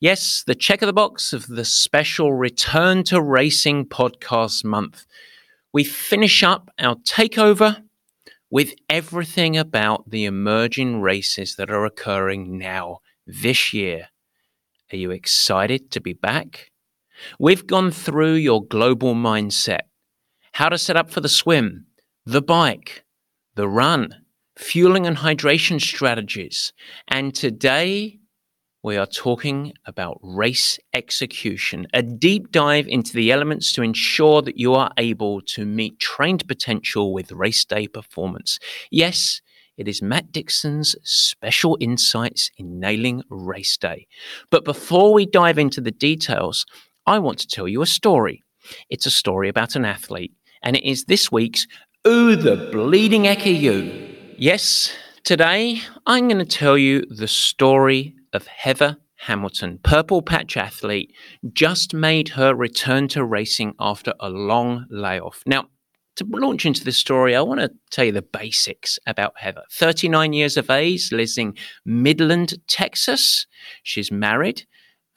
Yes, the check of the box of the special Return to Racing podcast month. We finish up our takeover with everything about the emerging races that are occurring now this year. Are you excited to be back? We've gone through your global mindset, how to set up for the swim, the bike, the run, fueling and hydration strategies, and today we are talking about race execution, a deep dive into the elements to ensure that you are able to meet trained potential with race day performance. Yes, it is Matt Dixon's special insights in nailing race day. But before we dive into the details, I want to tell you a story. It's a story about an athlete, and it is this week's Ooh, the Bleeding Heck of You. Yes, today I'm going to tell you the story of Heather Hamilton, Purple Patch athlete, just made her return to racing after a long layoff. Now, to launch into this story, I want to tell you the basics about Heather. 39 years of age, lives in Midland, Texas. She's married.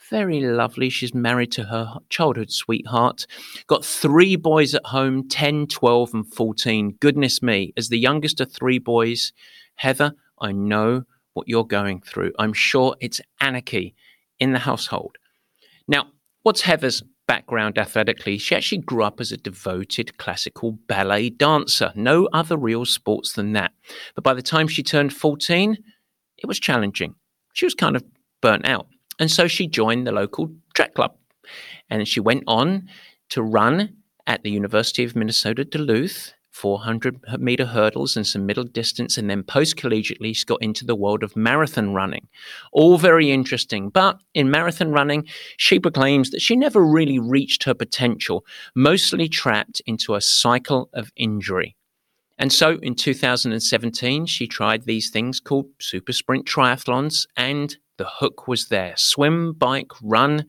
Very lovely. She's married to her childhood sweetheart. Got three boys at home, 10, 12, and 14. Goodness me. As the youngest of three boys, Heather, I know what you're going through. I'm sure it's anarchy in the household. Now, what's Heather's background athletically? She actually grew up as a devoted classical ballet dancer. No other real sports than that. But by the time she turned 14, it was challenging. She was kind of burnt out. And so she joined the local track club. And she went on to run at the University of Minnesota Duluth, 400-meter hurdles and some middle distance, and then post-collegiately, she got into the world of marathon running. All very interesting, but in marathon running, she proclaims that she never really reached her potential, mostly trapped into a cycle of injury. And so in 2017, she tried these things called super sprint triathlons, and the hook was there. Swim, bike, run,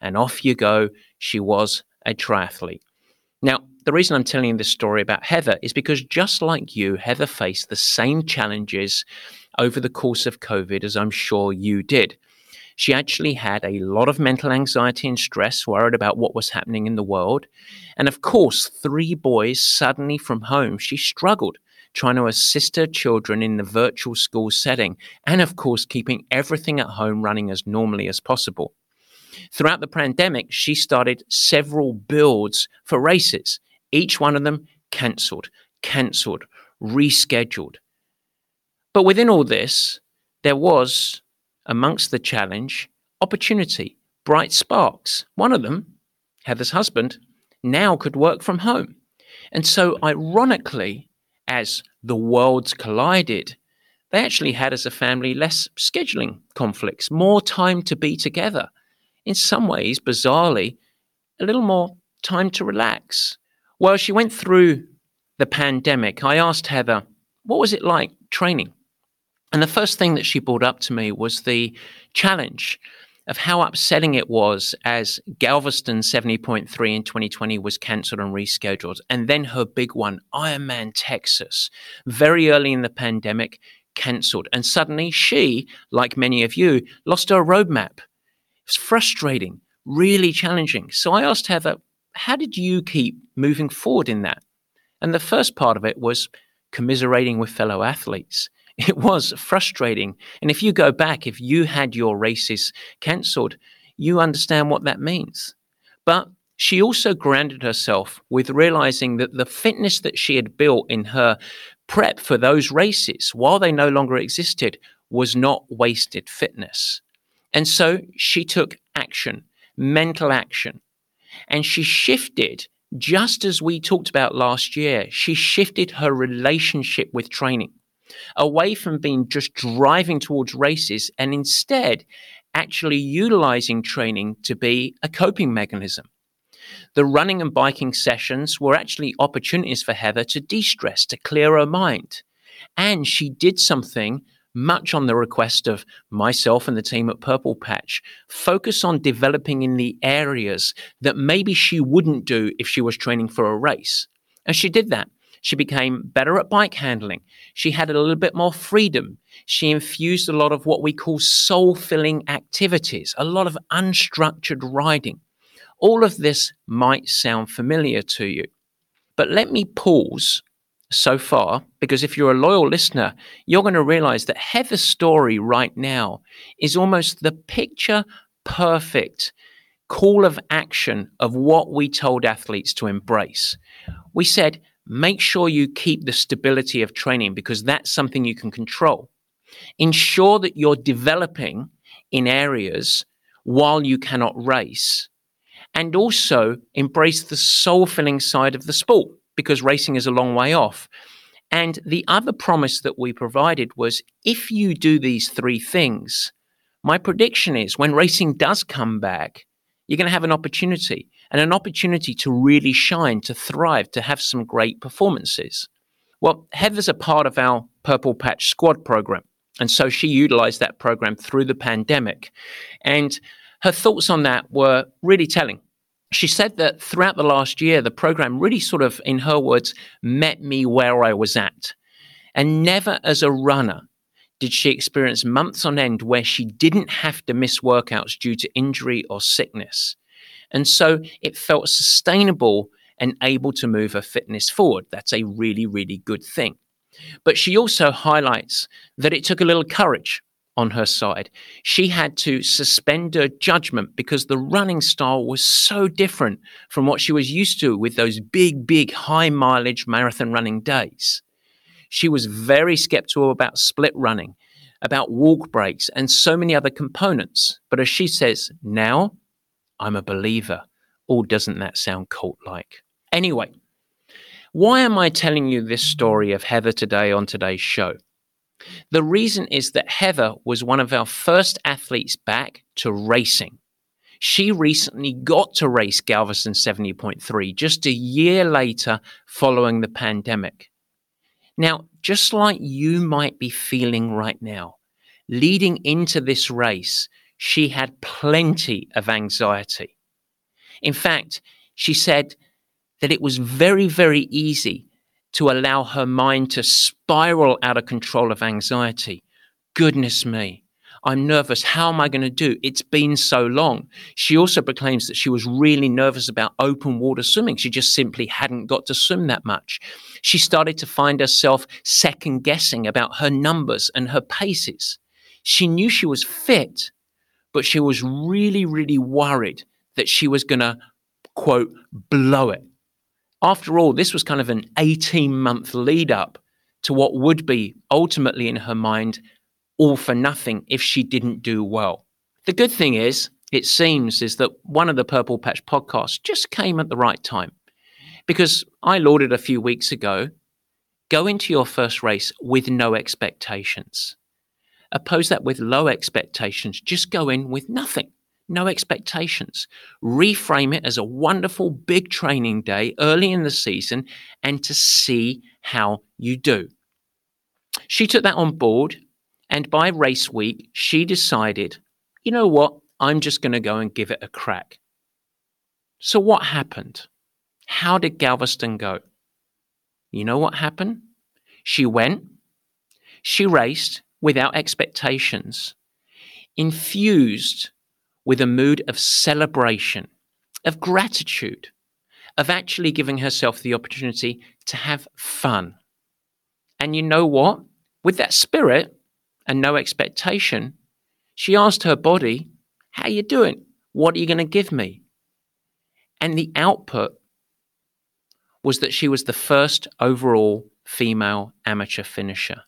and off you go. She was a triathlete. Now, the reason I'm telling you this story about Heather is because just like you, Heather faced the same challenges over the course of COVID as I'm sure you did. She actually had a lot of mental anxiety and stress, worried about what was happening in the world. And of course, three boys suddenly from home, she struggled trying to assist her children in the virtual school setting and of course, keeping everything at home running as normally as possible. Throughout the pandemic, she started several builds for races. Each one of them cancelled, rescheduled. But within all this, there was, amongst the challenge, opportunity, bright sparks. One of them, Heather's husband, now could work from home. And so ironically, as the worlds collided, they actually had as a family less scheduling conflicts, more time to be together. In some ways, bizarrely, a little more time to relax. Well, she went through the pandemic. I asked Heather, what was it like training? And the first thing that she brought up to me was the challenge of how upsetting it was as Galveston 70.3 in 2020 was cancelled and rescheduled. And then her big one, Ironman Texas, very early in the pandemic, cancelled. And suddenly she, like many of you, lost her roadmap. It was frustrating, really challenging. So I asked Heather, how did you keep moving forward in that? And the first part of it was commiserating with fellow athletes. It was frustrating. And if you go back, if you had your races cancelled, you understand what that means. But she also grounded herself with realizing that the fitness that she had built in her prep for those races, while they no longer existed, was not wasted fitness. And so she took action, mental action. And she shifted, just as we talked about last year, she shifted her relationship with training away from being just driving towards races and instead actually utilizing training to be a coping mechanism. The running and biking sessions were actually opportunities for Heather to de-stress, to clear her mind. And she did something much on the request of myself and the team at Purple Patch, focus on developing in the areas that maybe she wouldn't do if she was training for a race. And she did that. She became better at bike handling. She had a little bit more freedom. She infused a lot of what we call soul-filling activities, a lot of unstructured riding. All of this might sound familiar to you, but let me pause so far, because if you're a loyal listener, you're going to realize that Heather's story right now is almost the picture-perfect call of action of what we told athletes to embrace. We said, make sure you keep the stability of training because that's something you can control. Ensure that you're developing in areas while you cannot race. And also embrace the soul-filling side of the sport because racing is a long way off. And the other promise that we provided was if you do these three things, my prediction is when racing does come back, you're going to have an opportunity and an opportunity to really shine, to thrive, to have some great performances. Well, Heather's a part of our Purple Patch Squad program. And so she utilized that program through the pandemic. And her thoughts on that were really telling. She said that throughout the last year, the program really sort of, in her words, met me where I was at. And never as a runner did she experience months on end where she didn't have to miss workouts due to injury or sickness. And so it felt sustainable and able to move her fitness forward. That's a really, really good thing. But she also highlights that it took a little courage on her side. She had to suspend her judgment because the running style was so different from what she was used to with those big high mileage marathon running days. She was very skeptical about split running, about walk breaks, and so many other components. But as she says, now I'm a believer. Oh, doesn't that sound cult-like? Anyway, why am I telling you this story of Heather today on today's show? The reason is that Heather was one of our first athletes back to racing. She recently got to race Galveston 70.3 just a year later following the pandemic. Now, just like you might be feeling right now, leading into this race, she had plenty of anxiety. In fact, she said that it was very, very easy to allow her mind to spiral out of control of anxiety. Goodness me, I'm nervous. How am I going to do? It's been so long. She also proclaims that she was really nervous about open water swimming. She just simply hadn't got to swim that much. She started to find herself second guessing about her numbers and her paces. She knew she was fit, but she was really, really worried that she was going to, quote, blow it. After all, this was kind of an 18-month lead up to what would be ultimately in her mind all for nothing if she didn't do well. The good thing is, it seems, is that one of the Purple Patch podcasts just came at the right time because I lauded a few weeks ago, go into your first race with no expectations. Oppose that with low expectations. Just go in with nothing. No expectations. Reframe it as a wonderful big training day early in the season and to see how you do. She took that on board and by race week, she decided, you know what, I'm just going to go and give it a crack. So what happened? How did Galveston go? You know what happened? She went, she raced without expectations, infused with a mood of celebration, of gratitude, of actually giving herself the opportunity to have fun. And you know what? With that spirit and no expectation, she asked her body, how are you doing? What are you going to give me? And the output was that she was the first overall female amateur finisher.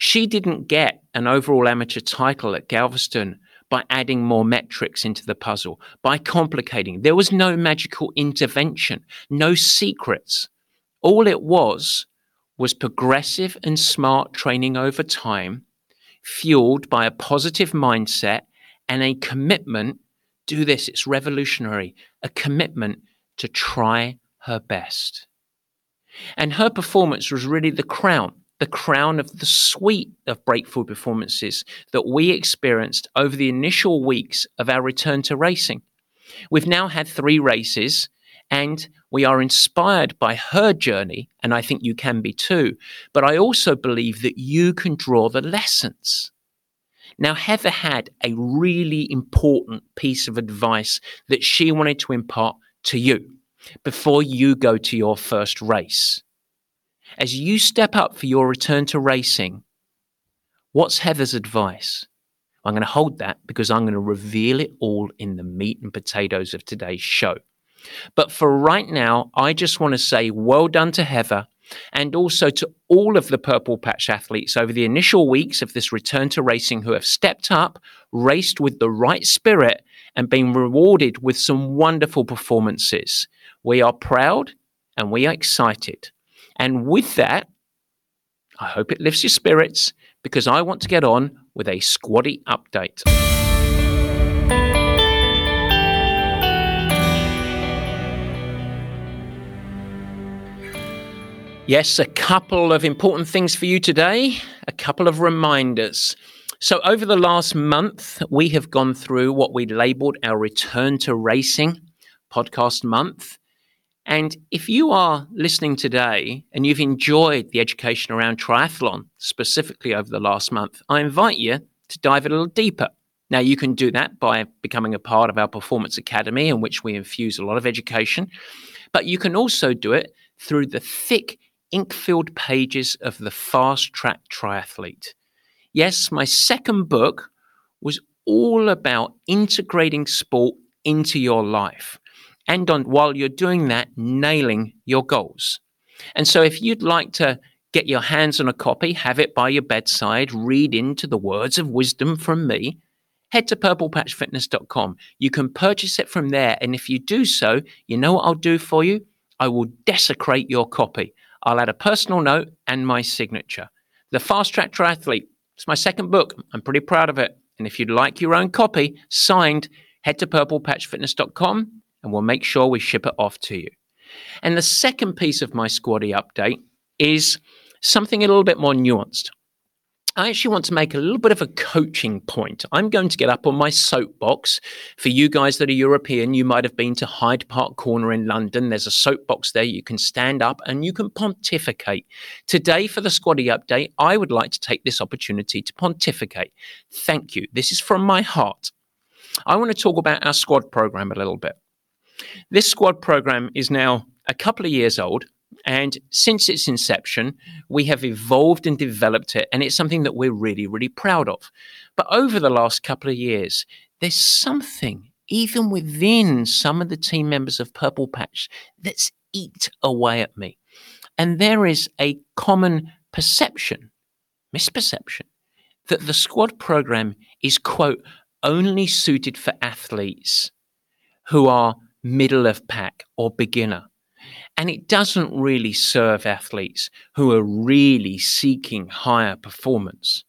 She didn't get an overall amateur title at Galveston by adding more metrics into the puzzle, by complicating. There was no magical intervention, no secrets. All it was progressive and smart training over time, fueled by a positive mindset and a commitment, do this, it's revolutionary, a commitment to try her best. And her performance was really the crown of the suite of breakthrough performances that we experienced over the initial weeks of our return to racing. We've now had 3 races, and we are inspired by her journey, and I think you can be too. But I also believe that you can draw the lessons. Now, Heather had a really important piece of advice that she wanted to impart to you before you go to your first race. As you step up for your return to racing, what's Heather's advice? I'm going to hold that because I'm going to reveal it all in the meat and potatoes of today's show. But for right now, I just want to say well done to Heather and also to all of the Purple Patch athletes over the initial weeks of this return to racing who have stepped up, raced with the right spirit, and been rewarded with some wonderful performances. We are proud and we are excited. And with that, I hope it lifts your spirits because I want to get on with a squatty update. Yes, a couple of important things for you today, a couple of reminders. So over the last month, we have gone through what we labeled our Return to Racing podcast month. And if you are listening today and you've enjoyed the education around triathlon, specifically over the last month, I invite you to dive a little deeper. Now, you can do that by becoming a part of our Performance Academy, in which we infuse a lot of education. But you can also do it through the thick ink-filled pages of the Fast Track Triathlete. Yes, my second book was all about integrating sport into your life and while you're doing that, nailing your goals. And so if you'd like to get your hands on a copy, have it by your bedside, read into the words of wisdom from me, head to purplepatchfitness.com. You can purchase it from there. And if you do so, you know what I'll do for you? I will desecrate your copy. I'll add a personal note and my signature. The Fast Track Triathlete, it's my second book. I'm pretty proud of it. And if you'd like your own copy signed, head to purplepatchfitness.com and we'll make sure we ship it off to you. And the second piece of my squatty update is something a little bit more nuanced. I actually want to make a little bit of a coaching point. I'm going to get up on my soapbox. For you guys that are European, you might have been to Hyde Park Corner in London. There's a soapbox there. You can stand up and you can pontificate. Today for the Squatty Update, I would like to take this opportunity to pontificate. Thank you. This is from my heart. I want to talk about our squad program a little bit. This squad program is now a couple of years old. And since its inception, we have evolved and developed it. And it's something that we're really, really proud of. But over the last couple of years, there's something, even within some of the team members of Purple Patch, that's eat away at me. And there is a common perception, misperception, that the squad program is, quote, only suited for athletes who are middle of pack or beginner. And it doesn't really serve athletes who are really seeking higher performance.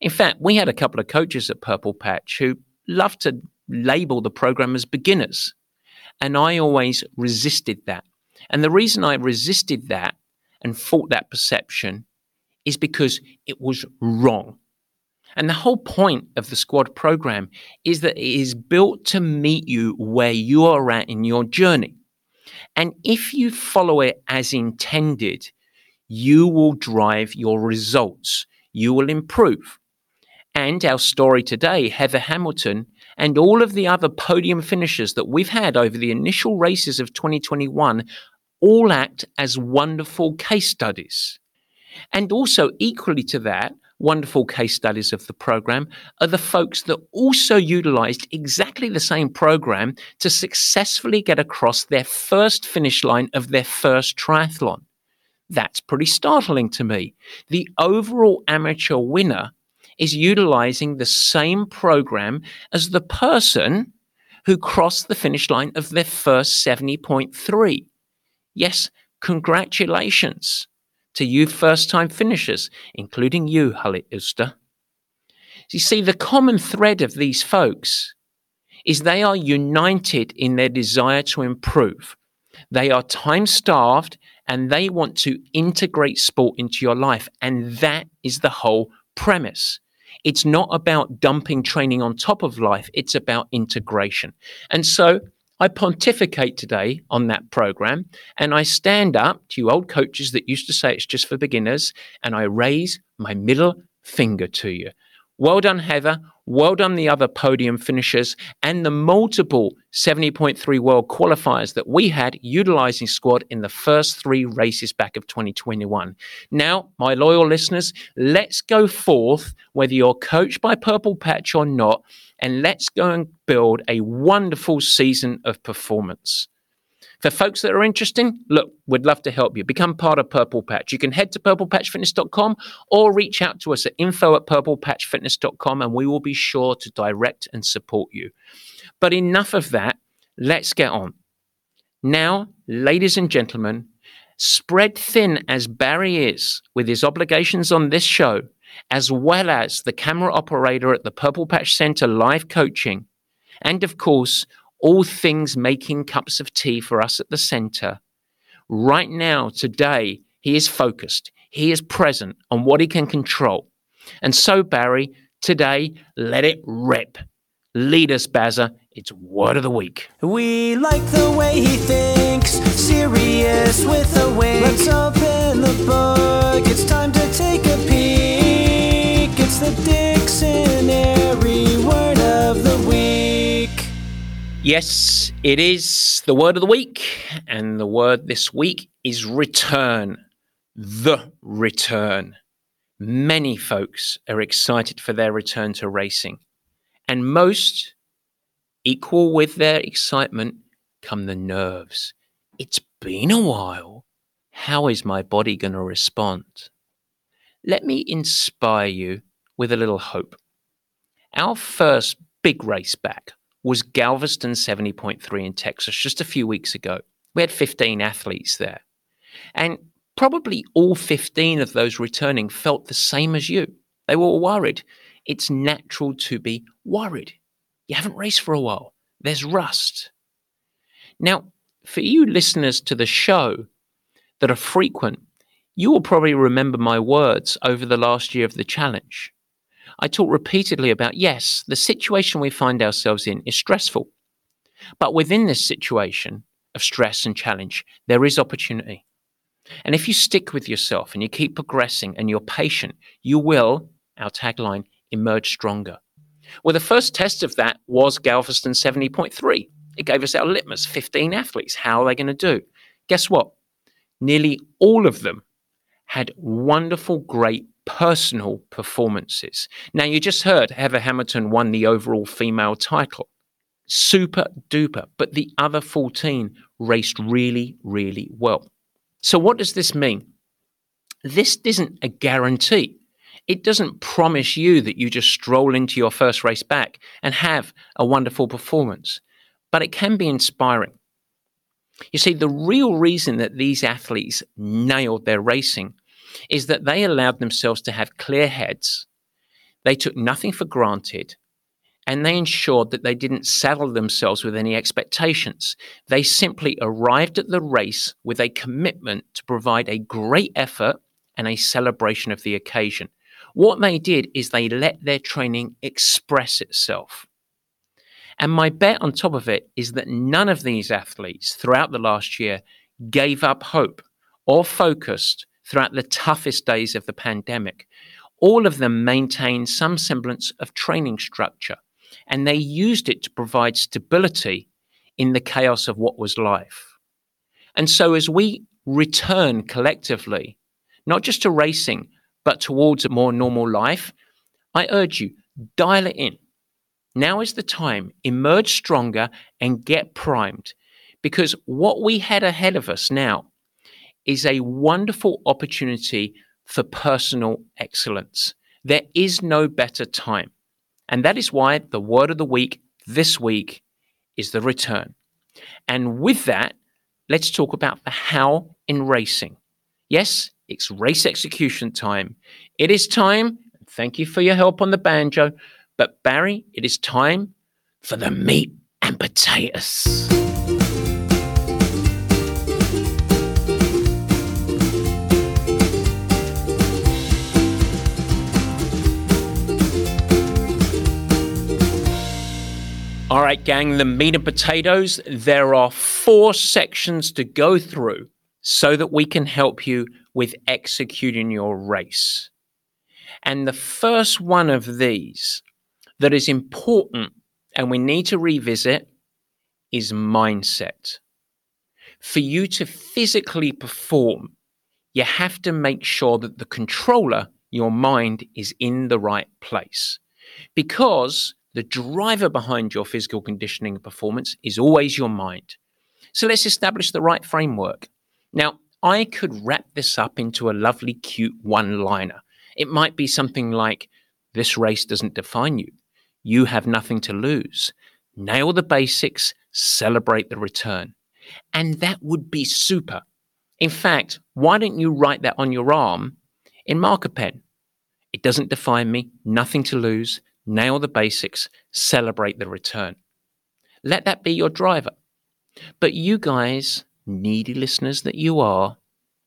In fact, we had a couple of coaches at Purple Patch who loved to label the program as beginners. And I always resisted that. And the reason I resisted that and fought that perception is because it was wrong. And the whole point of the squad program is that it is built to meet you where you are at in your journey. And if you follow it as intended, you will drive your results. You will improve. And our story today, Heather Hamilton and all of the other podium finishers that we've had over the initial races of 2021 all act as wonderful case studies. And also equally to that, wonderful case studies of the program are the folks that also utilized exactly the same program to successfully get across their first finish line of their first triathlon. That's pretty startling to me. The overall amateur winner is utilizing the same program as the person who crossed the finish line of their first 70.3. Yes, congratulations to you first-time finishers, including you, Halit Usta. You see, the common thread of these folks is they are united in their desire to improve. They are time-starved and they want to integrate sport into your life. And that is the whole premise. It's not about dumping training on top of life. It's about integration. And so I pontificate today on that program, and I stand up to you old coaches that used to say it's just for beginners, and I raise my middle finger to you. Well done, Heather. Well done, the other podium finishers and the multiple 70.3 world qualifiers that we had utilizing squad in the first three races back of 2021. Now, my loyal listeners, let's go forth, whether you're coached by Purple Patch or not, and let's go and build a wonderful season of performance. For folks that are interested, look, we'd love to help you. Become part of Purple Patch. You can head to purplepatchfitness.com or reach out to us at info@purplepatchfitness.com, and we will be sure to direct and support you. But enough of that. Let's get on. Now, ladies and gentlemen, spread thin as Barry is with his obligations on this show, as well as the camera operator at the Purple Patch Center live coaching, and of course, all things making cups of tea for us at the center. Right now, today, he is focused. He is present on what he can control. And so, Barry, today, let it rip. Lead us, Bazza. It's Word of the Week. We like the way he thinks, serious with a wink. Let's open the book. It's time to take a peek. It's the Dictionary Word of the Week. Yes, it is the word of the week, and the word this week is return. The return. Many folks are excited for their return to racing, and most, equal with their excitement, come the nerves. It's been a while. How is my body going to respond? Let me inspire you with a little hope. Our first big race back was Galveston 70.3 in Texas just a few weeks ago. We had 15 athletes there. And probably all 15 of those returning felt the same as you. They were all worried. It's natural to be worried. You haven't raced for a while. There's rust. Now, for you listeners to the show that are frequent, you will probably remember my words over the last year of the challenge. I talk repeatedly about, yes, the situation we find ourselves in is stressful. But within this situation of stress and challenge, there is opportunity. And if you stick with yourself and you keep progressing and you're patient, you will, our tagline, emerge stronger. Well, the first test of that was Galveston 70.3. It gave us our litmus, 15 athletes. How are they going to do? Guess what? Nearly all of them had wonderful, great personal performances. Now, you just heard Heather Hamilton won the overall female title. Super duper. But the other 14 raced really, really well. So what does this mean? This isn't a guarantee. It doesn't promise you that you just stroll into your first race back and have a wonderful performance. But it can be inspiring. You see, the real reason that these athletes nailed their racing is that they allowed themselves to have clear heads, they took nothing for granted, and they ensured that they didn't saddle themselves with any expectations. They simply arrived at the race with a commitment to provide a great effort and a celebration of the occasion. What they did is they let their training express itself. And my bet on top of it is that none of these athletes throughout the last year gave up hope or focused throughout the toughest days of the pandemic. All of them maintained some semblance of training structure, and they used it to provide stability in the chaos of what was life. And so as we return collectively, not just to racing, but towards a more normal life, I urge you, dial it in. Now is the time. Emerge stronger and get primed, because what we had ahead of us now is a wonderful opportunity for personal excellence. There is no better time. And that is why the word of the week this week is the return. And with that, let's talk about the how in racing. Yes, it's race execution time. It is time, Thank you for your help on the banjo. But Barry, it is time for the meat and potatoes. All right, gang, the meat and potatoes. There are 4 sections to go through so that we can help you with executing your race. And the first one of these that is important and we need to revisit is mindset. For you to physically perform, you have to make sure that the controller, your mind, is in the right place, because the driver behind your physical conditioning and performance is always your mind. So let's establish the right framework. Now, I could wrap this up into a lovely, cute one-liner. It might be something like, this race doesn't define you. You have nothing to lose. Nail the basics, celebrate the return. And that would be super. In fact, why don't you write that on your arm in marker pen? It doesn't define me, nothing to lose. Nail the basics, celebrate the return. Let that be your driver. But you guys, needy listeners that you are,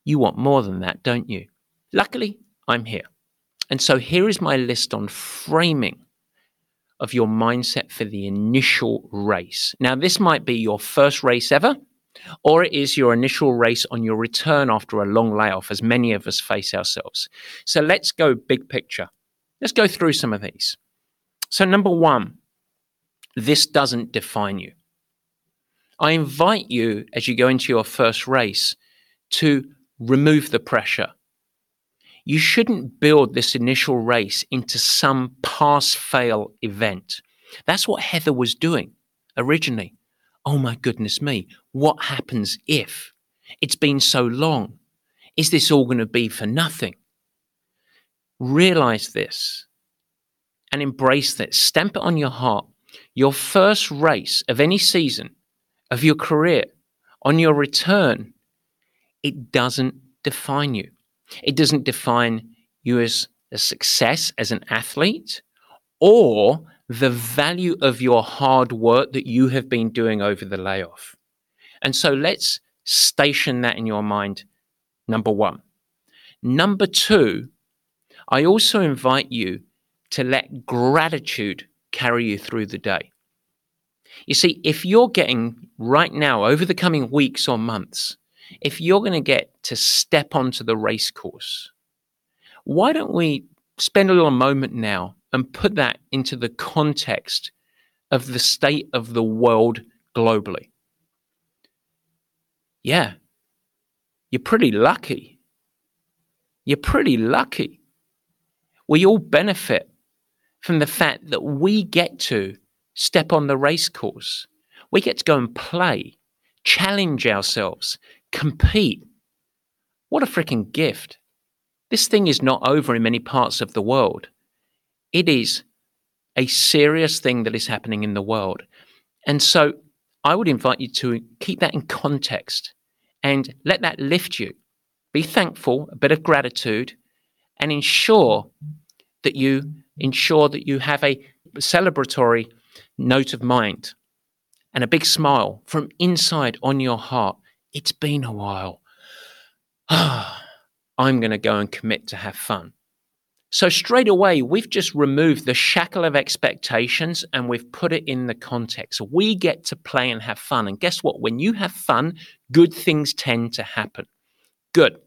you want more than that, don't you? Luckily, I'm here. And so here is my list on framing of your mindset for the initial race. Now, this might be your first race ever, or it is your initial race on your return after a long layoff, as many of us face ourselves. So let's go big picture. Let's go through some of these. So number 1, this doesn't define you. I invite you, as you go into your first race, to remove the pressure. You shouldn't build this initial race into some pass-fail event. That's what Heather was doing originally. Oh my goodness me, what happens if? It's been so long. Is this all going to be for nothing? Realize this. And embrace that. Stamp it on your heart. Your first race of any season of your career, on your return, it doesn't define you. It doesn't define you as a success as an athlete or the value of your hard work that you have been doing over the layoff. And so let's station that in your mind, number 1. Number 2, I also invite you to let gratitude carry you through the day. You see, if you're getting right now, over the coming weeks or months, if you're going to get to step onto the race course, why don't we spend a little moment now and put that into the context of the state of the world globally? Yeah, you're pretty lucky. You're pretty lucky. We all benefit from the fact that we get to step on the race course. We get to go and play, challenge ourselves, compete. What a freaking gift. This thing is not over in many parts of the world. It is a serious thing that is happening in the world. And so I would invite you to keep that in context and let that lift you. Be thankful, a bit of gratitude, and ensure that you have a celebratory note of mind and a big smile from inside on your heart. It's been a while. I'm going to go and commit to have fun. So straight away, we've just removed the shackle of expectations and we've put it in the context. We get to play and have fun. And guess what? When you have fun, good things tend to happen. Good.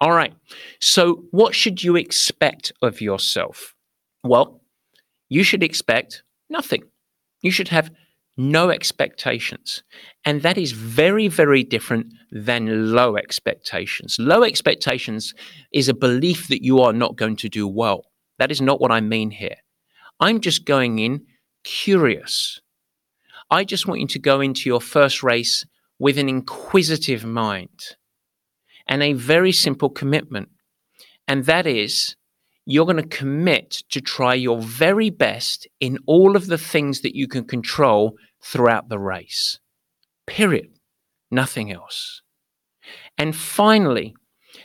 All right. So what should you expect of yourself? Well, you should expect nothing. You should have no expectations. And that is very, very different than low expectations. Low expectations is a belief that you are not going to do well. That is not what I mean here. I'm just going in curious. I just want you to go into your first race with an inquisitive mind and a very simple commitment. And that is, you're going to commit to try your very best in all of the things that you can control throughout the race. Period. Nothing else. And finally,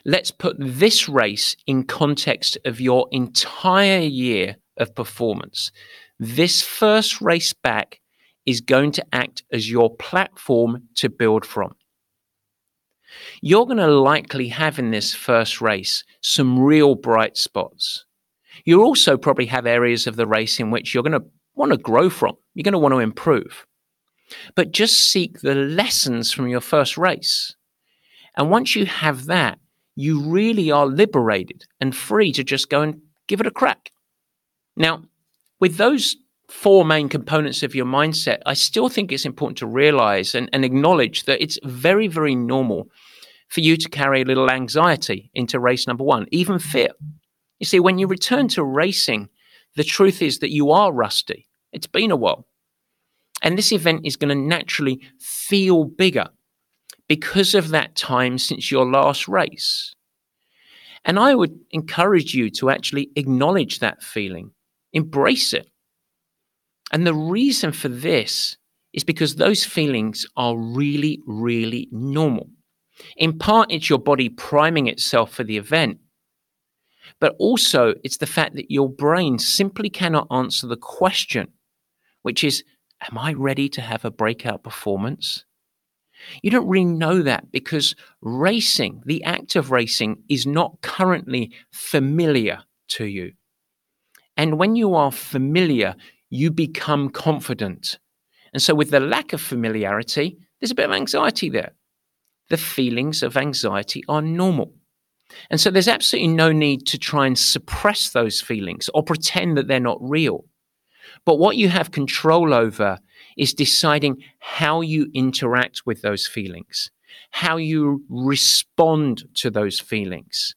Let's put this race in context of your entire year of performance. This first race back is going to act as your platform to build from. You're going to likely have in this first race some real bright spots. You also probably have areas of the race in which you're going to want to grow from. You're going to want to improve. But just seek the lessons from your first race. And once you have that, you really are liberated and free to just go and give it a crack. Now, with those four main components of your mindset, I still think it's important to realize and acknowledge that it's very, very normal for you to carry a little anxiety into race number one, even fear. You see, when you return to racing, the truth is that you are rusty. It's been a while. And this event is going to naturally feel bigger because of that time since your last race. And I would encourage you to actually acknowledge that feeling, embrace it. And the reason for this is because those feelings are really, really normal. In part, it's your body priming itself for the event, but also it's the fact that your brain simply cannot answer the question, which is, am I ready to have a breakout performance? You don't really know that because racing, the act of racing, is not currently familiar to you. And when you are familiar, you become confident. And so with the lack of familiarity, there's a bit of anxiety there. The feelings of anxiety are normal. And so there's absolutely no need to try and suppress those feelings or pretend that they're not real. But what you have control over is deciding how you interact with those feelings, how you respond to those feelings.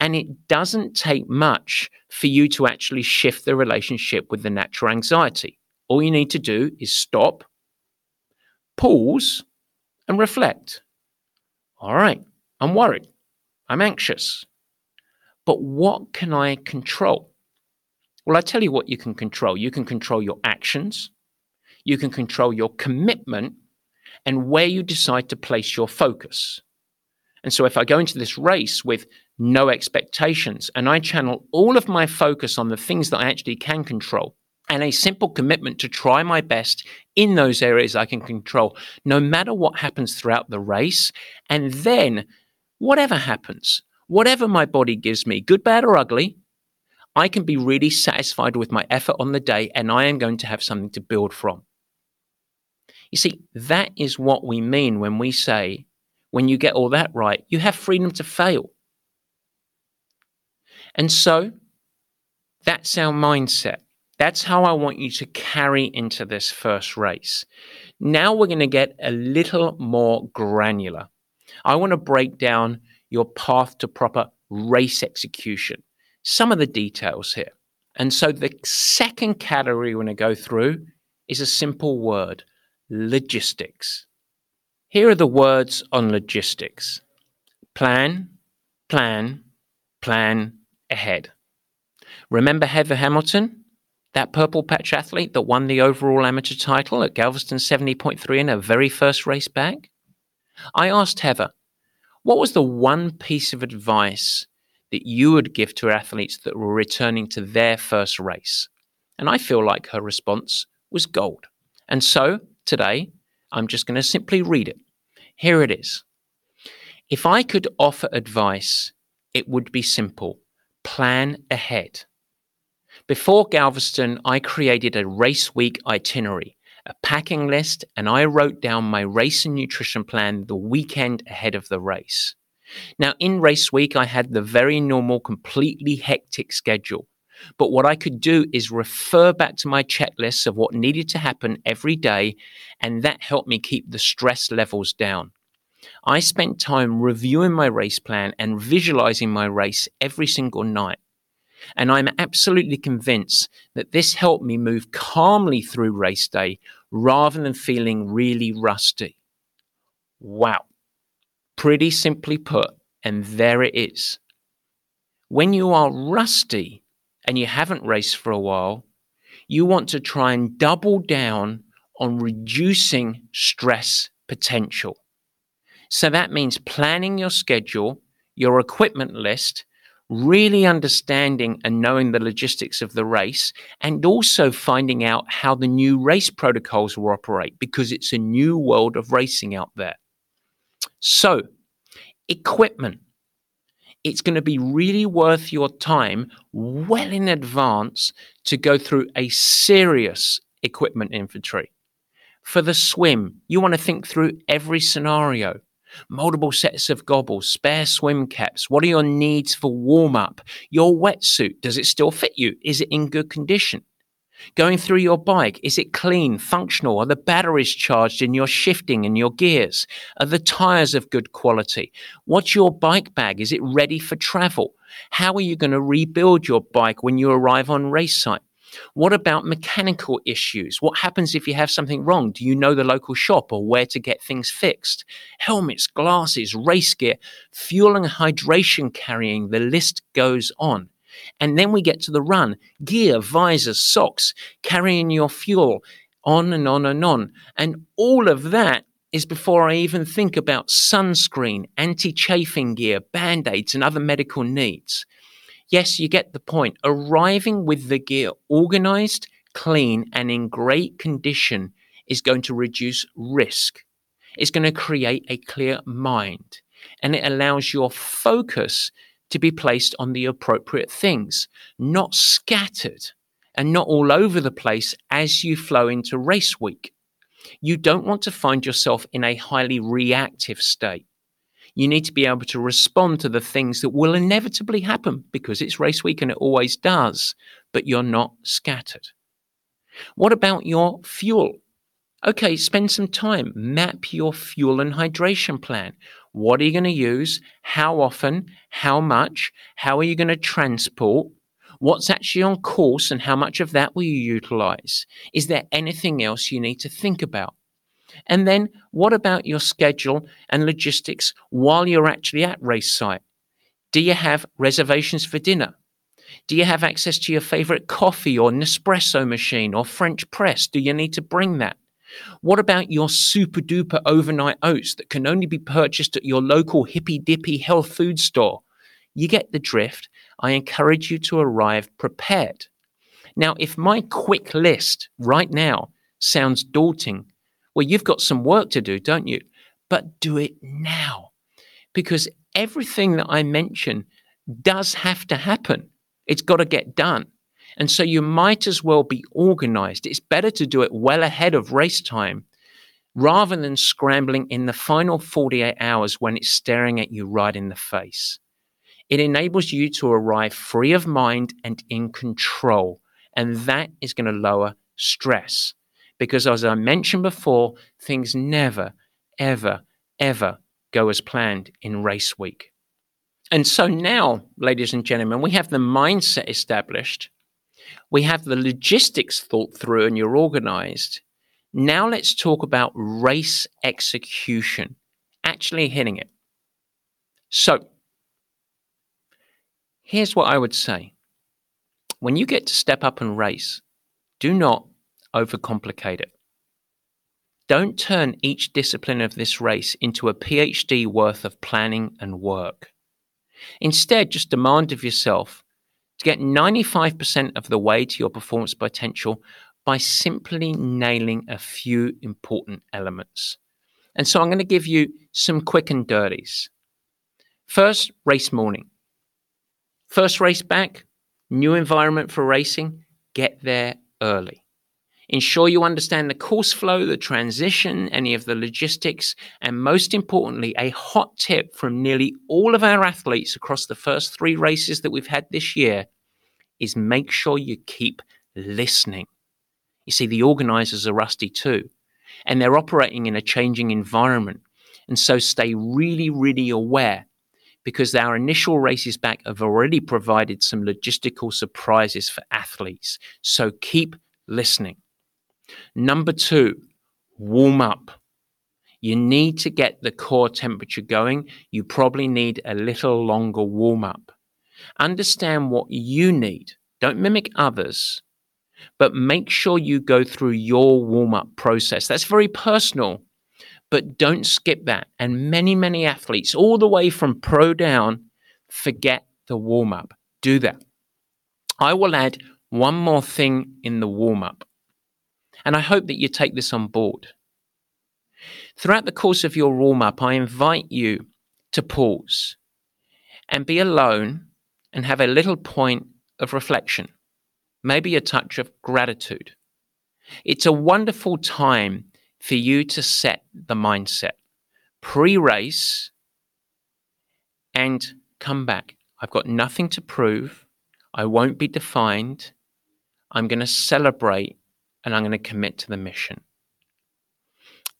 And it doesn't take much for you to actually shift the relationship with the natural anxiety. All you need to do is stop, pause, and reflect. All right, I'm worried. I'm anxious. But what can I control? Well, I tell you what you can control. You can control your actions. You can control your commitment and where you decide to place your focus. And so if I go into this race with no expectations, and I channel all of my focus on the things that I actually can control, and a simple commitment to try my best in those areas I can control, no matter what happens throughout the race, and then whatever happens, whatever my body gives me, good, bad, or ugly, I can be really satisfied with my effort on the day, and I am going to have something to build from. You see, that is what we mean when we say, when you get all that right, you have freedom to fail. And so that's our mindset. That's how I want you to carry into this first race. Now we're going to get a little more granular. I want to break down your path to proper race execution, some of the details here. And so the second category we're going to go through is a simple word, logistics. Here are the words on logistics. Plan, plan, plan ahead. Remember Heather Hamilton, that Purple Patch athlete that won the overall amateur title at Galveston 70.3 in her very first race back? I asked Heather, what was the one piece of advice that you would give to athletes that were returning to their first race? And I feel like her response was gold. And so today, I'm just going to simply read it. Here it is. If I could offer advice, it would be simple. Plan ahead. Before Galveston, I created a race week itinerary, a packing list, and I wrote down my race and nutrition plan the weekend ahead of the race. Now, in race week, I had the very normal, completely hectic schedule. But what I could do is refer back to my checklists of what needed to happen every day, and that helped me keep the stress levels down. I spent time reviewing my race plan and visualizing my race every single night. And I'm absolutely convinced that this helped me move calmly through race day rather than feeling really rusty. Wow. Pretty simply put, and there it is. When you are rusty and you haven't raced for a while, you want to try and double down on reducing stress potential. So that means planning your schedule, your equipment list, really understanding and knowing the logistics of the race, and also finding out how the new race protocols will operate, because it's a new world of racing out there. So, equipment. It's going to be really worth your time well in advance to go through a serious equipment inventory. For the swim, you want to think through every scenario. Multiple sets of goggles, spare swim caps. What are your needs for warm-up? Your wetsuit, does it still fit you? Is it in good condition? Going through your bike, is it clean, functional? Are the batteries charged in your shifting and your gears? Are the tires of good quality? What's your bike bag? Is it ready for travel? How are you going to rebuild your bike when you arrive on race site? What about mechanical issues? What happens if you have something wrong? Do you know the local shop or where to get things fixed? Helmets, glasses, race gear, fuel and hydration carrying, the list goes on. And then we get to the run, gear, visors, socks, carrying your fuel, on and on and on. And all of that is before I even think about sunscreen, anti-chafing gear, Band-Aids and other medical needs. Yes, you get the point. Arriving with the gear organized, clean and in great condition is going to reduce risk. It's going to create a clear mind, and it allows your focus to be placed on the appropriate things, not scattered and not all over the place as you flow into race week. You don't want to find yourself in a highly reactive state. You need to be able to respond to the things that will inevitably happen because it's race week and it always does, but you're not scattered. What about your fuel? Okay, spend some time. Map your fuel and hydration plan. What are you going to use? How often? How much? How are you going to transport? What's actually on course and how much of that will you utilize? Is there anything else you need to think about? And then what about your schedule and logistics while you're actually at race site? Do you have reservations for dinner? Do you have access to your favorite coffee or Nespresso machine or French press? Do you need to bring that? What about your super duper overnight oats that can only be purchased at your local hippy dippy health food store? You get the drift. I encourage you to arrive prepared. Now, if my quick list right now sounds daunting, well, you've got some work to do, don't you? But do it now, because everything that I mention does have to happen. It's got to get done. And so you might as well be organized. It's better to do it well ahead of race time rather than scrambling in the final 48 hours when it's staring at you right in the face. It enables you to arrive free of mind and in control. And that is going to lower stress because, as I mentioned before, things never, ever, ever go as planned in race week. And so now, ladies and gentlemen, we have the mindset established. We have the logistics thought through and you're organized. Now let's talk about race execution, actually hitting it. So here's what I would say. When you get to step up and race, do not overcomplicate it. Don't turn each discipline of this race into a PhD worth of planning and work. Instead, just demand of yourself to get 95% of the way to your performance potential by simply nailing a few important elements. And so I'm going to give you some quick and dirties. First, race morning. First race back, new environment for racing, get there early. Ensure you understand the course flow, the transition, any of the logistics, and most importantly, a hot tip from nearly all of our athletes across the first three races that we've had this year is make sure you keep listening. You see, the organizers are rusty too, and they're operating in a changing environment. And so stay really, really aware, because our initial races back have already provided some logistical surprises for athletes. So keep listening. Number two, warm up. You need to get the core temperature going. You probably need a little longer warm up. Understand what you need. Don't mimic others, but make sure you go through your warm up process. That's very personal, but don't skip that. And many athletes all the way from pro down forget the warm-up. Do that. I will add one more thing in the warm-up, and I hope that you take this on board. Throughout the course of your warm-up, I invite you to pause and be alone and have a little point of reflection, maybe a touch of gratitude. It's a wonderful time for you to set the mindset, pre-race, and come back. I've got nothing to prove. I won't be defined. I'm going to celebrate, and I'm going to commit to the mission.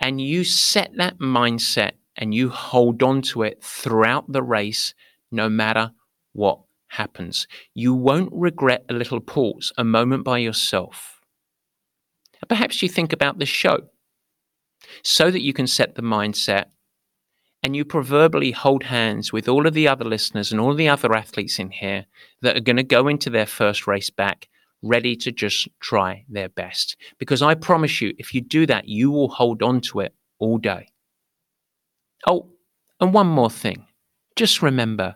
And you set that mindset and you hold on to it throughout the race, no matter what happens. You won't regret a little pause, a moment by yourself. And perhaps you think about this show so that you can set the mindset, and you proverbially hold hands with all of the other listeners and all the other athletes in here that are going to go into their first race back ready to just try their best. Because I promise you, if you do that, you will hold on to it all day. Oh, and one more thing. Just remember,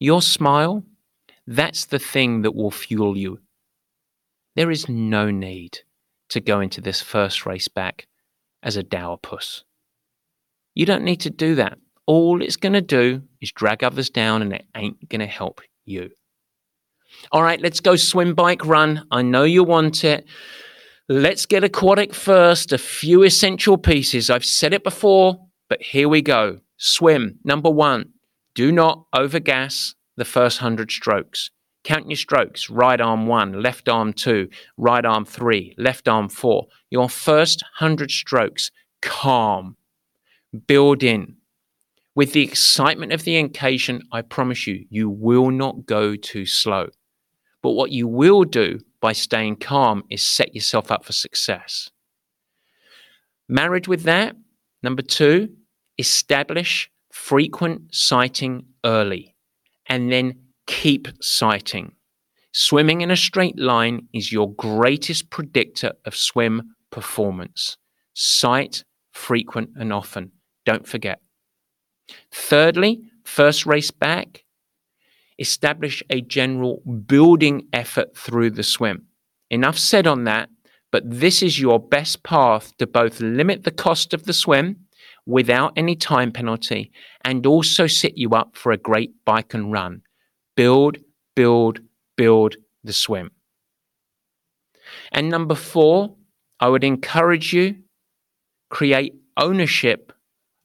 your smile, that's the thing that will fuel you. There is no need to go into this first race back as a dour puss. You don't need to do that. All it's going to do is drag others down, and it ain't going to help you. All right, let's go swim, bike, run. I know you want it. Let's get aquatic first. A few essential pieces. I've said it before, but here we go. Swim. Number one, do not overgas the first 100 strokes. Count your strokes. Right arm 1, left arm 2, right arm 3, left arm 4. Your first 100 strokes, calm. Build in. With the excitement of the occasion, I promise you, you will not go too slow. But what you will do by staying calm is set yourself up for success. Married with that, number two, establish frequent sighting early and then keep sighting. Swimming in a straight line is your greatest predictor of swim performance. Sight frequent and often. Don't forget. Thirdly, first race back, establish a general building effort through the swim. Enough said on that, but this is your best path to both limit the cost of the swim without any time penalty and also set you up for a great bike and run. Build, build, build the swim. And number four, I would encourage you, create ownership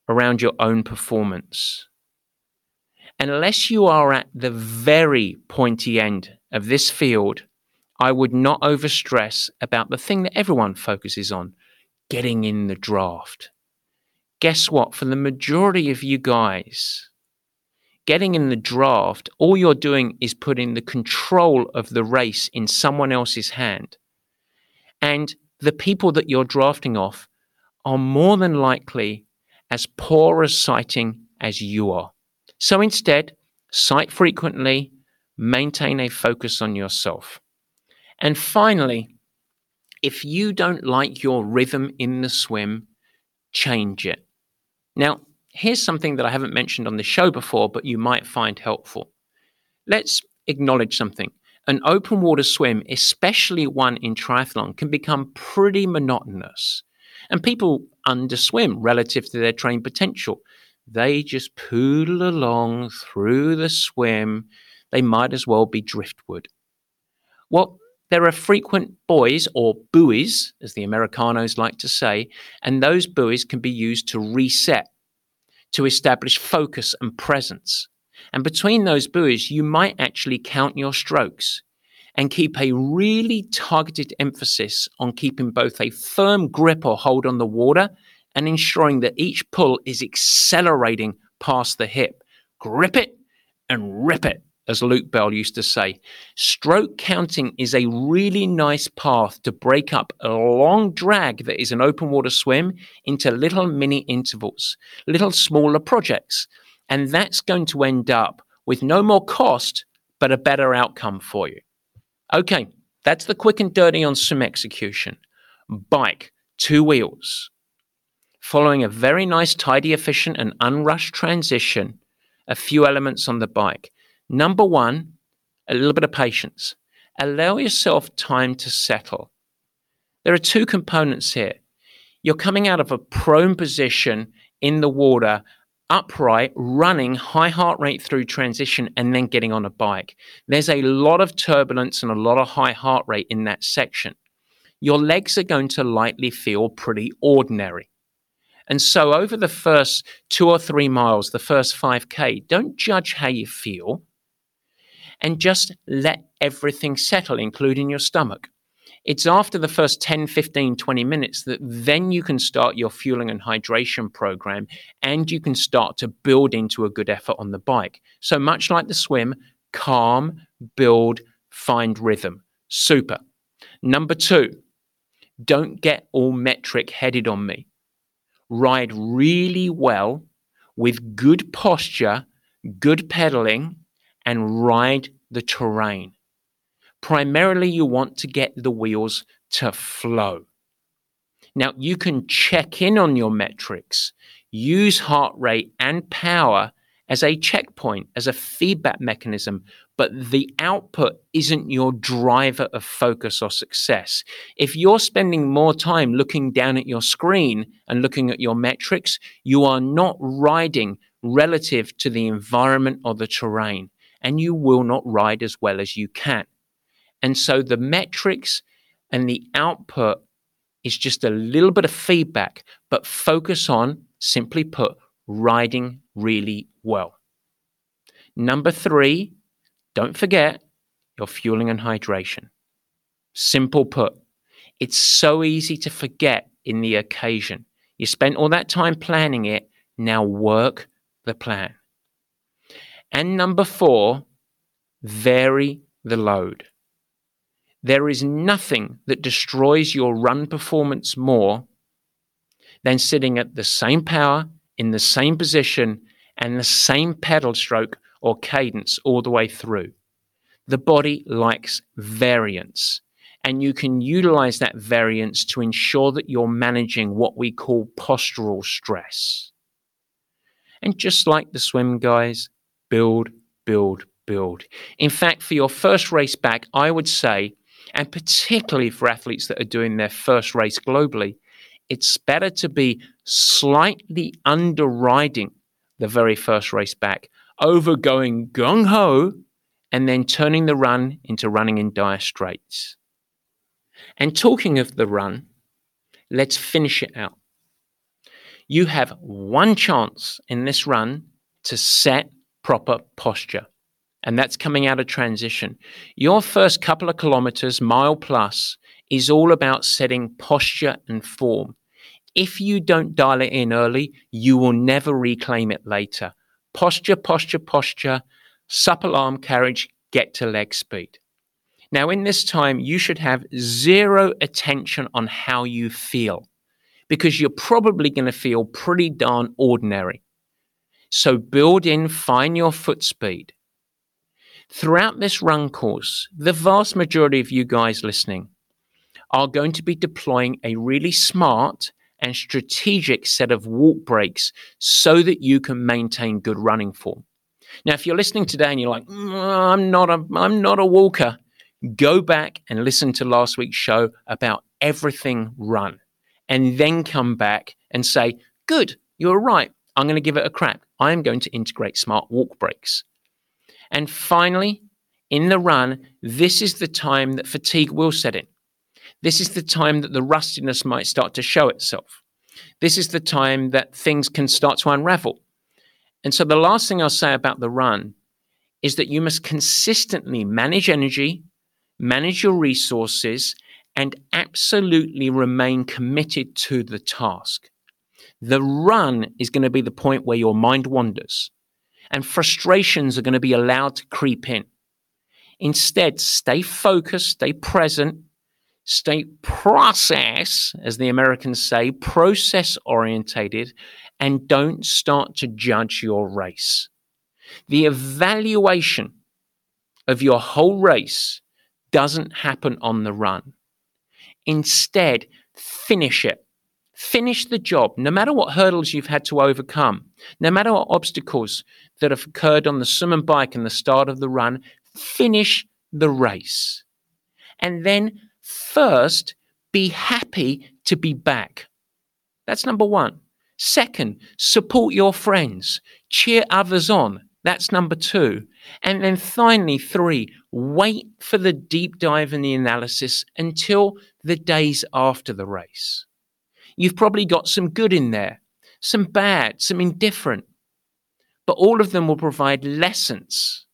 around your own performance. Unless you are at the very pointy end of this field, I would not overstress about the thing that everyone focuses on, getting in the draft. Guess what? For the majority of you guys, getting in the draft, all you're doing is putting the control of the race in someone else's hand. And the people that you're drafting off are more than likely as poor as sighting as you are. So instead, sight frequently, maintain a focus on yourself. And finally, if you don't like your rhythm in the swim, change it. Now, here's something that I haven't mentioned on the show before, but you might find helpful. Let's acknowledge something. An open water swim, especially one in triathlon, can become pretty monotonous. And people underswim relative to their trained potential. They just poodle along through the swim. They might as well be driftwood. Well, there are frequent buoys or buoys, as the Americanos like to say, and those buoys can be used to reset, to establish focus and presence. And between those buoys, you might actually count your strokes and keep a really targeted emphasis on keeping both a firm grip or hold on the water and ensuring that each pull is accelerating past the hip. Grip it and rip it, as Luke Bell used to say. Stroke counting is a really nice path to break up a long drag that is an open water swim into little mini intervals, little smaller projects. And that's going to end up with no more cost, but a better outcome for you. Okay, that's the quick and dirty on swim execution. Bike, 2 wheels. Following a very nice, tidy, efficient, and unrushed transition, a few elements on the bike. Number one, a little bit of patience. Allow yourself time to settle. There are two components here. You're coming out of a prone position in the water, upright, running, high heart rate through transition, and then getting on a bike. There's a lot of turbulence and a lot of high heart rate in that section. Your legs are going to likely feel pretty ordinary. And so over the first 2 or 3 miles, the first 5K, don't judge how you feel and just let everything settle, including your stomach. It's after the first 10, 15, 20 minutes that then you can start your fueling and hydration program, and you can start to build into a good effort on the bike. So much like the swim, calm, build, find rhythm. Super. Number two, don't get all metric headed on me. Ride really well with good posture, good pedaling, and ride the terrain. Primarily, you want to get the wheels to flow. Now, you can check in on your metrics, use heart rate and power as a checkpoint, as a feedback mechanism, but the output isn't your driver of focus or success. If you're spending more time looking down at your screen and looking at your metrics, you are not riding relative to the environment or the terrain, and you will not ride as well as you can. And so the metrics and the output is just a little bit of feedback, but focus on, simply put, riding really well. Number three, don't forget your fueling and hydration. Simple put, it's so easy to forget in the occasion. You spent all that time planning it, now work the plan. And number four, vary the load. There is nothing that destroys your run performance more than sitting at the same power, in the same position, and the same pedal stroke or cadence all the way through. The body likes variance, and you can utilize that variance to ensure that you're managing what we call postural stress. And just like the swim, guys, build, build, build. In fact, for your first race back, I would say, and particularly for athletes that are doing their first race globally, it's better to be slightly underriding the very first race back, over going gung-ho, and then turning the run into running in dire straits. And talking of the run, let's finish it out. You have one chance in this run to set proper posture. And that's coming out of transition. Your first couple of kilometers, mile plus, is all about setting posture and form. If you don't dial it in early, you will never reclaim it later. Posture, posture, posture, supple arm carriage, get to leg speed. Now, in this time, you should have zero attention on how you feel, because you're probably going to feel pretty darn ordinary. So build in, find your foot speed. Throughout this run course, the vast majority of you guys listening are going to be deploying a really smart and strategic set of walk breaks so that you can maintain good running form. Now, if you're listening today and you're like, I'm not a walker, go back and listen to last week's show about everything run, and then come back and say, good, you're right. I'm going to give it a crack. I'm going to integrate smart walk breaks. And finally, in the run, this is the time that fatigue will set in. This is the time that the rustiness might start to show itself. This is the time that things can start to unravel. And so the last thing I'll say about the run is that you must consistently manage energy, manage your resources, and absolutely remain committed to the task. The run is going to be the point where your mind wanders, and frustrations are going to be allowed to creep in. Instead, stay focused, stay present, stay process, as the Americans say, process orientated, and don't start to judge your race. The evaluation of your whole race doesn't happen on the run. Instead, finish it. Finish the job, no matter what hurdles you've had to overcome, no matter what obstacles that have occurred on the swim and bike and the start of the run, finish the race. And then first, be happy to be back. That's number one. Second, support your friends. Cheer others on. That's number two. And then finally, three, wait for the deep dive and the analysis until the days after the race. You've probably got some good in there, some bad, some indifferent, but all of them will provide lessons.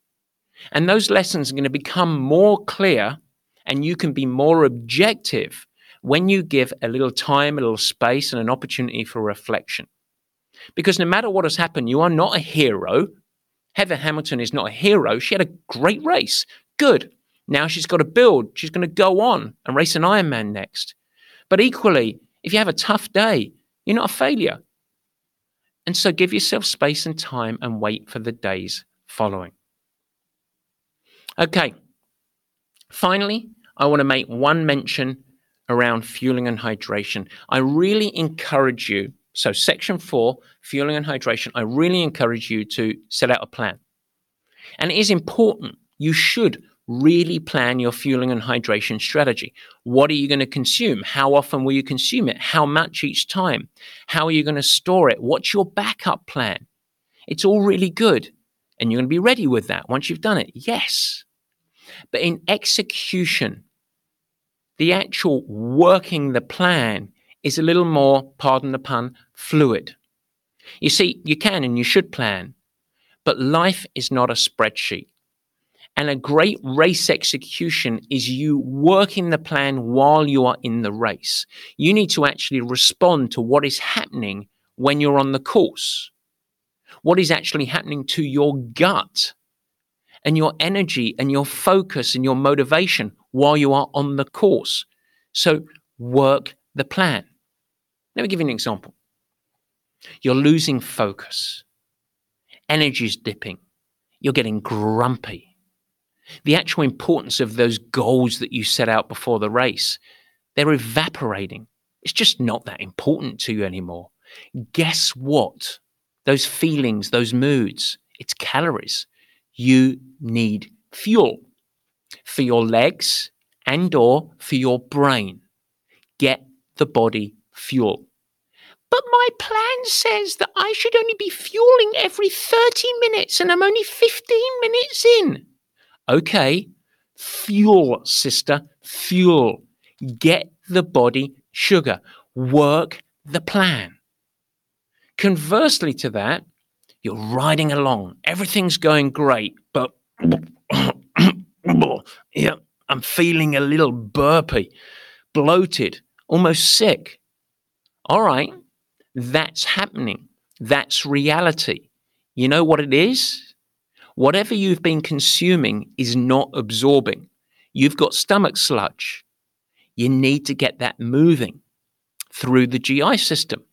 And those lessons are going to become more clear, and you can be more objective when you give a little time, a little space, and an opportunity for reflection. Because no matter what has happened, you are not a hero. Heather Hamilton is not a hero. She had a great race. Good. Now she's got to build. She's going to go on and race an Ironman next. But equally, if you have a tough day, you're not a failure. And so give yourself space and time and wait for the days following. Okay. Finally, I want to make one mention around fueling and hydration. I really encourage you. So section 4, fueling and hydration, I really encourage you to set out a plan. And it is important. You should really plan your fueling and hydration strategy. What are you going to consume? How often will you consume it? How much each time? How are you going to store it? What's your backup plan? It's all really good. And you're going to be ready with that once you've done it. Yes. But in execution, the actual working the plan is a little more, pardon the pun, fluid. You see, you can and you should plan, but life is not a spreadsheet. And a great race execution is you working the plan while you are in the race. You need to actually respond to what is happening when you're on the course, what is actually happening to your gut and your energy and your focus and your motivation while you are on the course. So work the plan. Let me give you an example. You're losing focus. Energy's dipping. You're getting grumpy. The actual importance of those goals that you set out before the race, they're evaporating. It's just not that important to you anymore. Guess what? Those feelings, those moods, it's calories. You need fuel for your legs and/or for your brain. Get the body fuel. But my plan says that I should only be fueling every 30 minutes and I'm only 15 minutes in. Okay, fuel, sister, fuel. Get the body sugar. Work the plan. Conversely to that, you're riding along. Everything's going great, but yeah, I'm feeling a little burpy, bloated, almost sick. All right, that's happening. That's reality. You know what it is? Whatever you've been consuming is not absorbing. You've got stomach sludge. You need to get that moving through the GI system.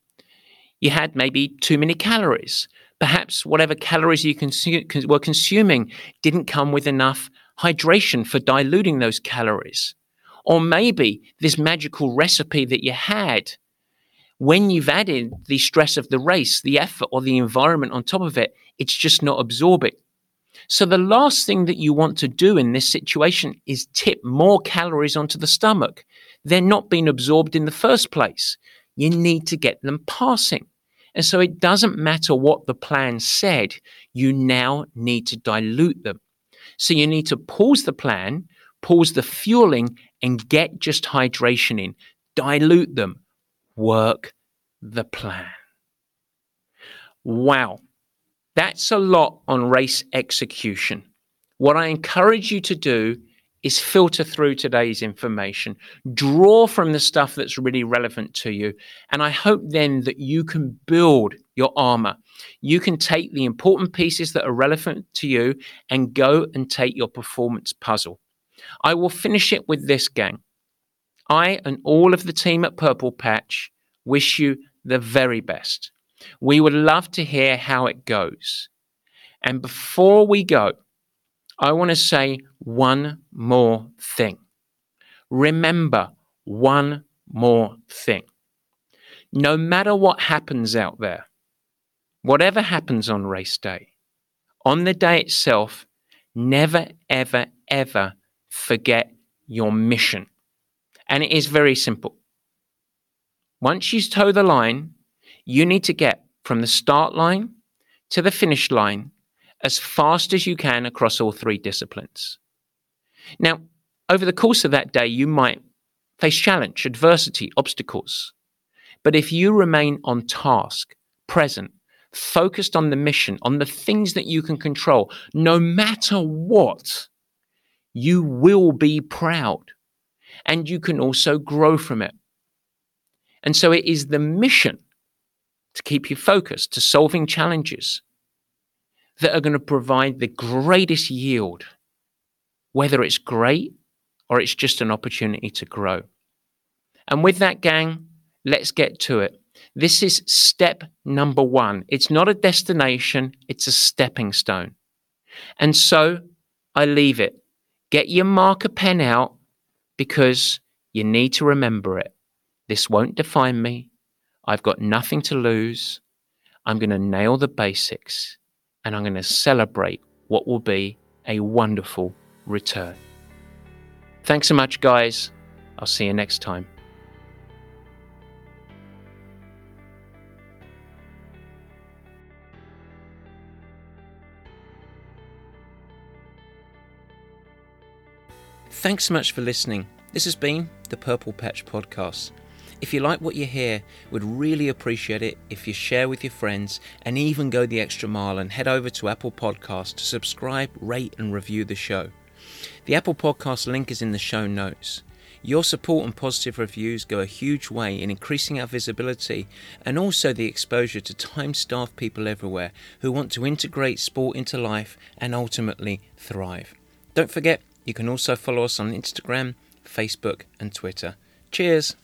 You had maybe too many calories. Perhaps whatever calories you were consuming didn't come with enough hydration for diluting those calories. Or maybe this magical recipe that you had, when you've added the stress of the race, the effort or the environment on top of it, it's just not absorbing. So the last thing that you want to do in this situation is tip more calories onto the stomach. They're not being absorbed in the first place. You need to get them passing. And so it doesn't matter what the plan said, you now need to dilute them. So you need to pause the plan, pause the fueling, and get just hydration in. Dilute them. Work the plan. Wow. That's a lot on race execution. What I encourage you to do is filter through today's information, draw from the stuff that's really relevant to you. And I hope then that you can build your armor. You can take the important pieces that are relevant to you and go and take your performance puzzle. I will finish it with this, gang. I and all of the team at Purple Patch wish you the very best. We would love to hear how it goes. And before we go, I want to say one more thing. Remember one more thing. no matter what happens out there, whatever happens on race day, on the day itself, never, ever, ever forget your mission. And it is very simple. Once you toe the line, you need to get from the start line to the finish line as fast as you can across all three disciplines. Now, over the course of that day, you might face challenge, adversity, obstacles. But if you remain on task, present, focused on the mission, on the things that you can control, no matter what, you will be proud. And you can also grow from it. And so it is the mission to keep you focused, to solving challenges that are going to provide the greatest yield, whether it's great or it's just an opportunity to grow. And with that, gang, let's get to it. This is step number one. It's not a destination, it's a stepping stone. And so I leave it. Get your marker pen out because you need to remember it. This won't define me. I've got nothing to lose. I'm going to nail the basics and I'm going to celebrate what will be a wonderful return. Thanks so much, guys. I'll see you next time. Thanks so much for listening. This has been the Purple Patch Podcast. If you like what you hear, we'd really appreciate it if you share with your friends and even go the extra mile and head over to Apple Podcasts to subscribe, rate and review the show. The Apple Podcast link is in the show notes. Your support and positive reviews go a huge way in increasing our visibility and also the exposure to time-starved people everywhere who want to integrate sport into life and ultimately thrive. Don't forget, you can also follow us on Instagram, Facebook and Twitter. Cheers!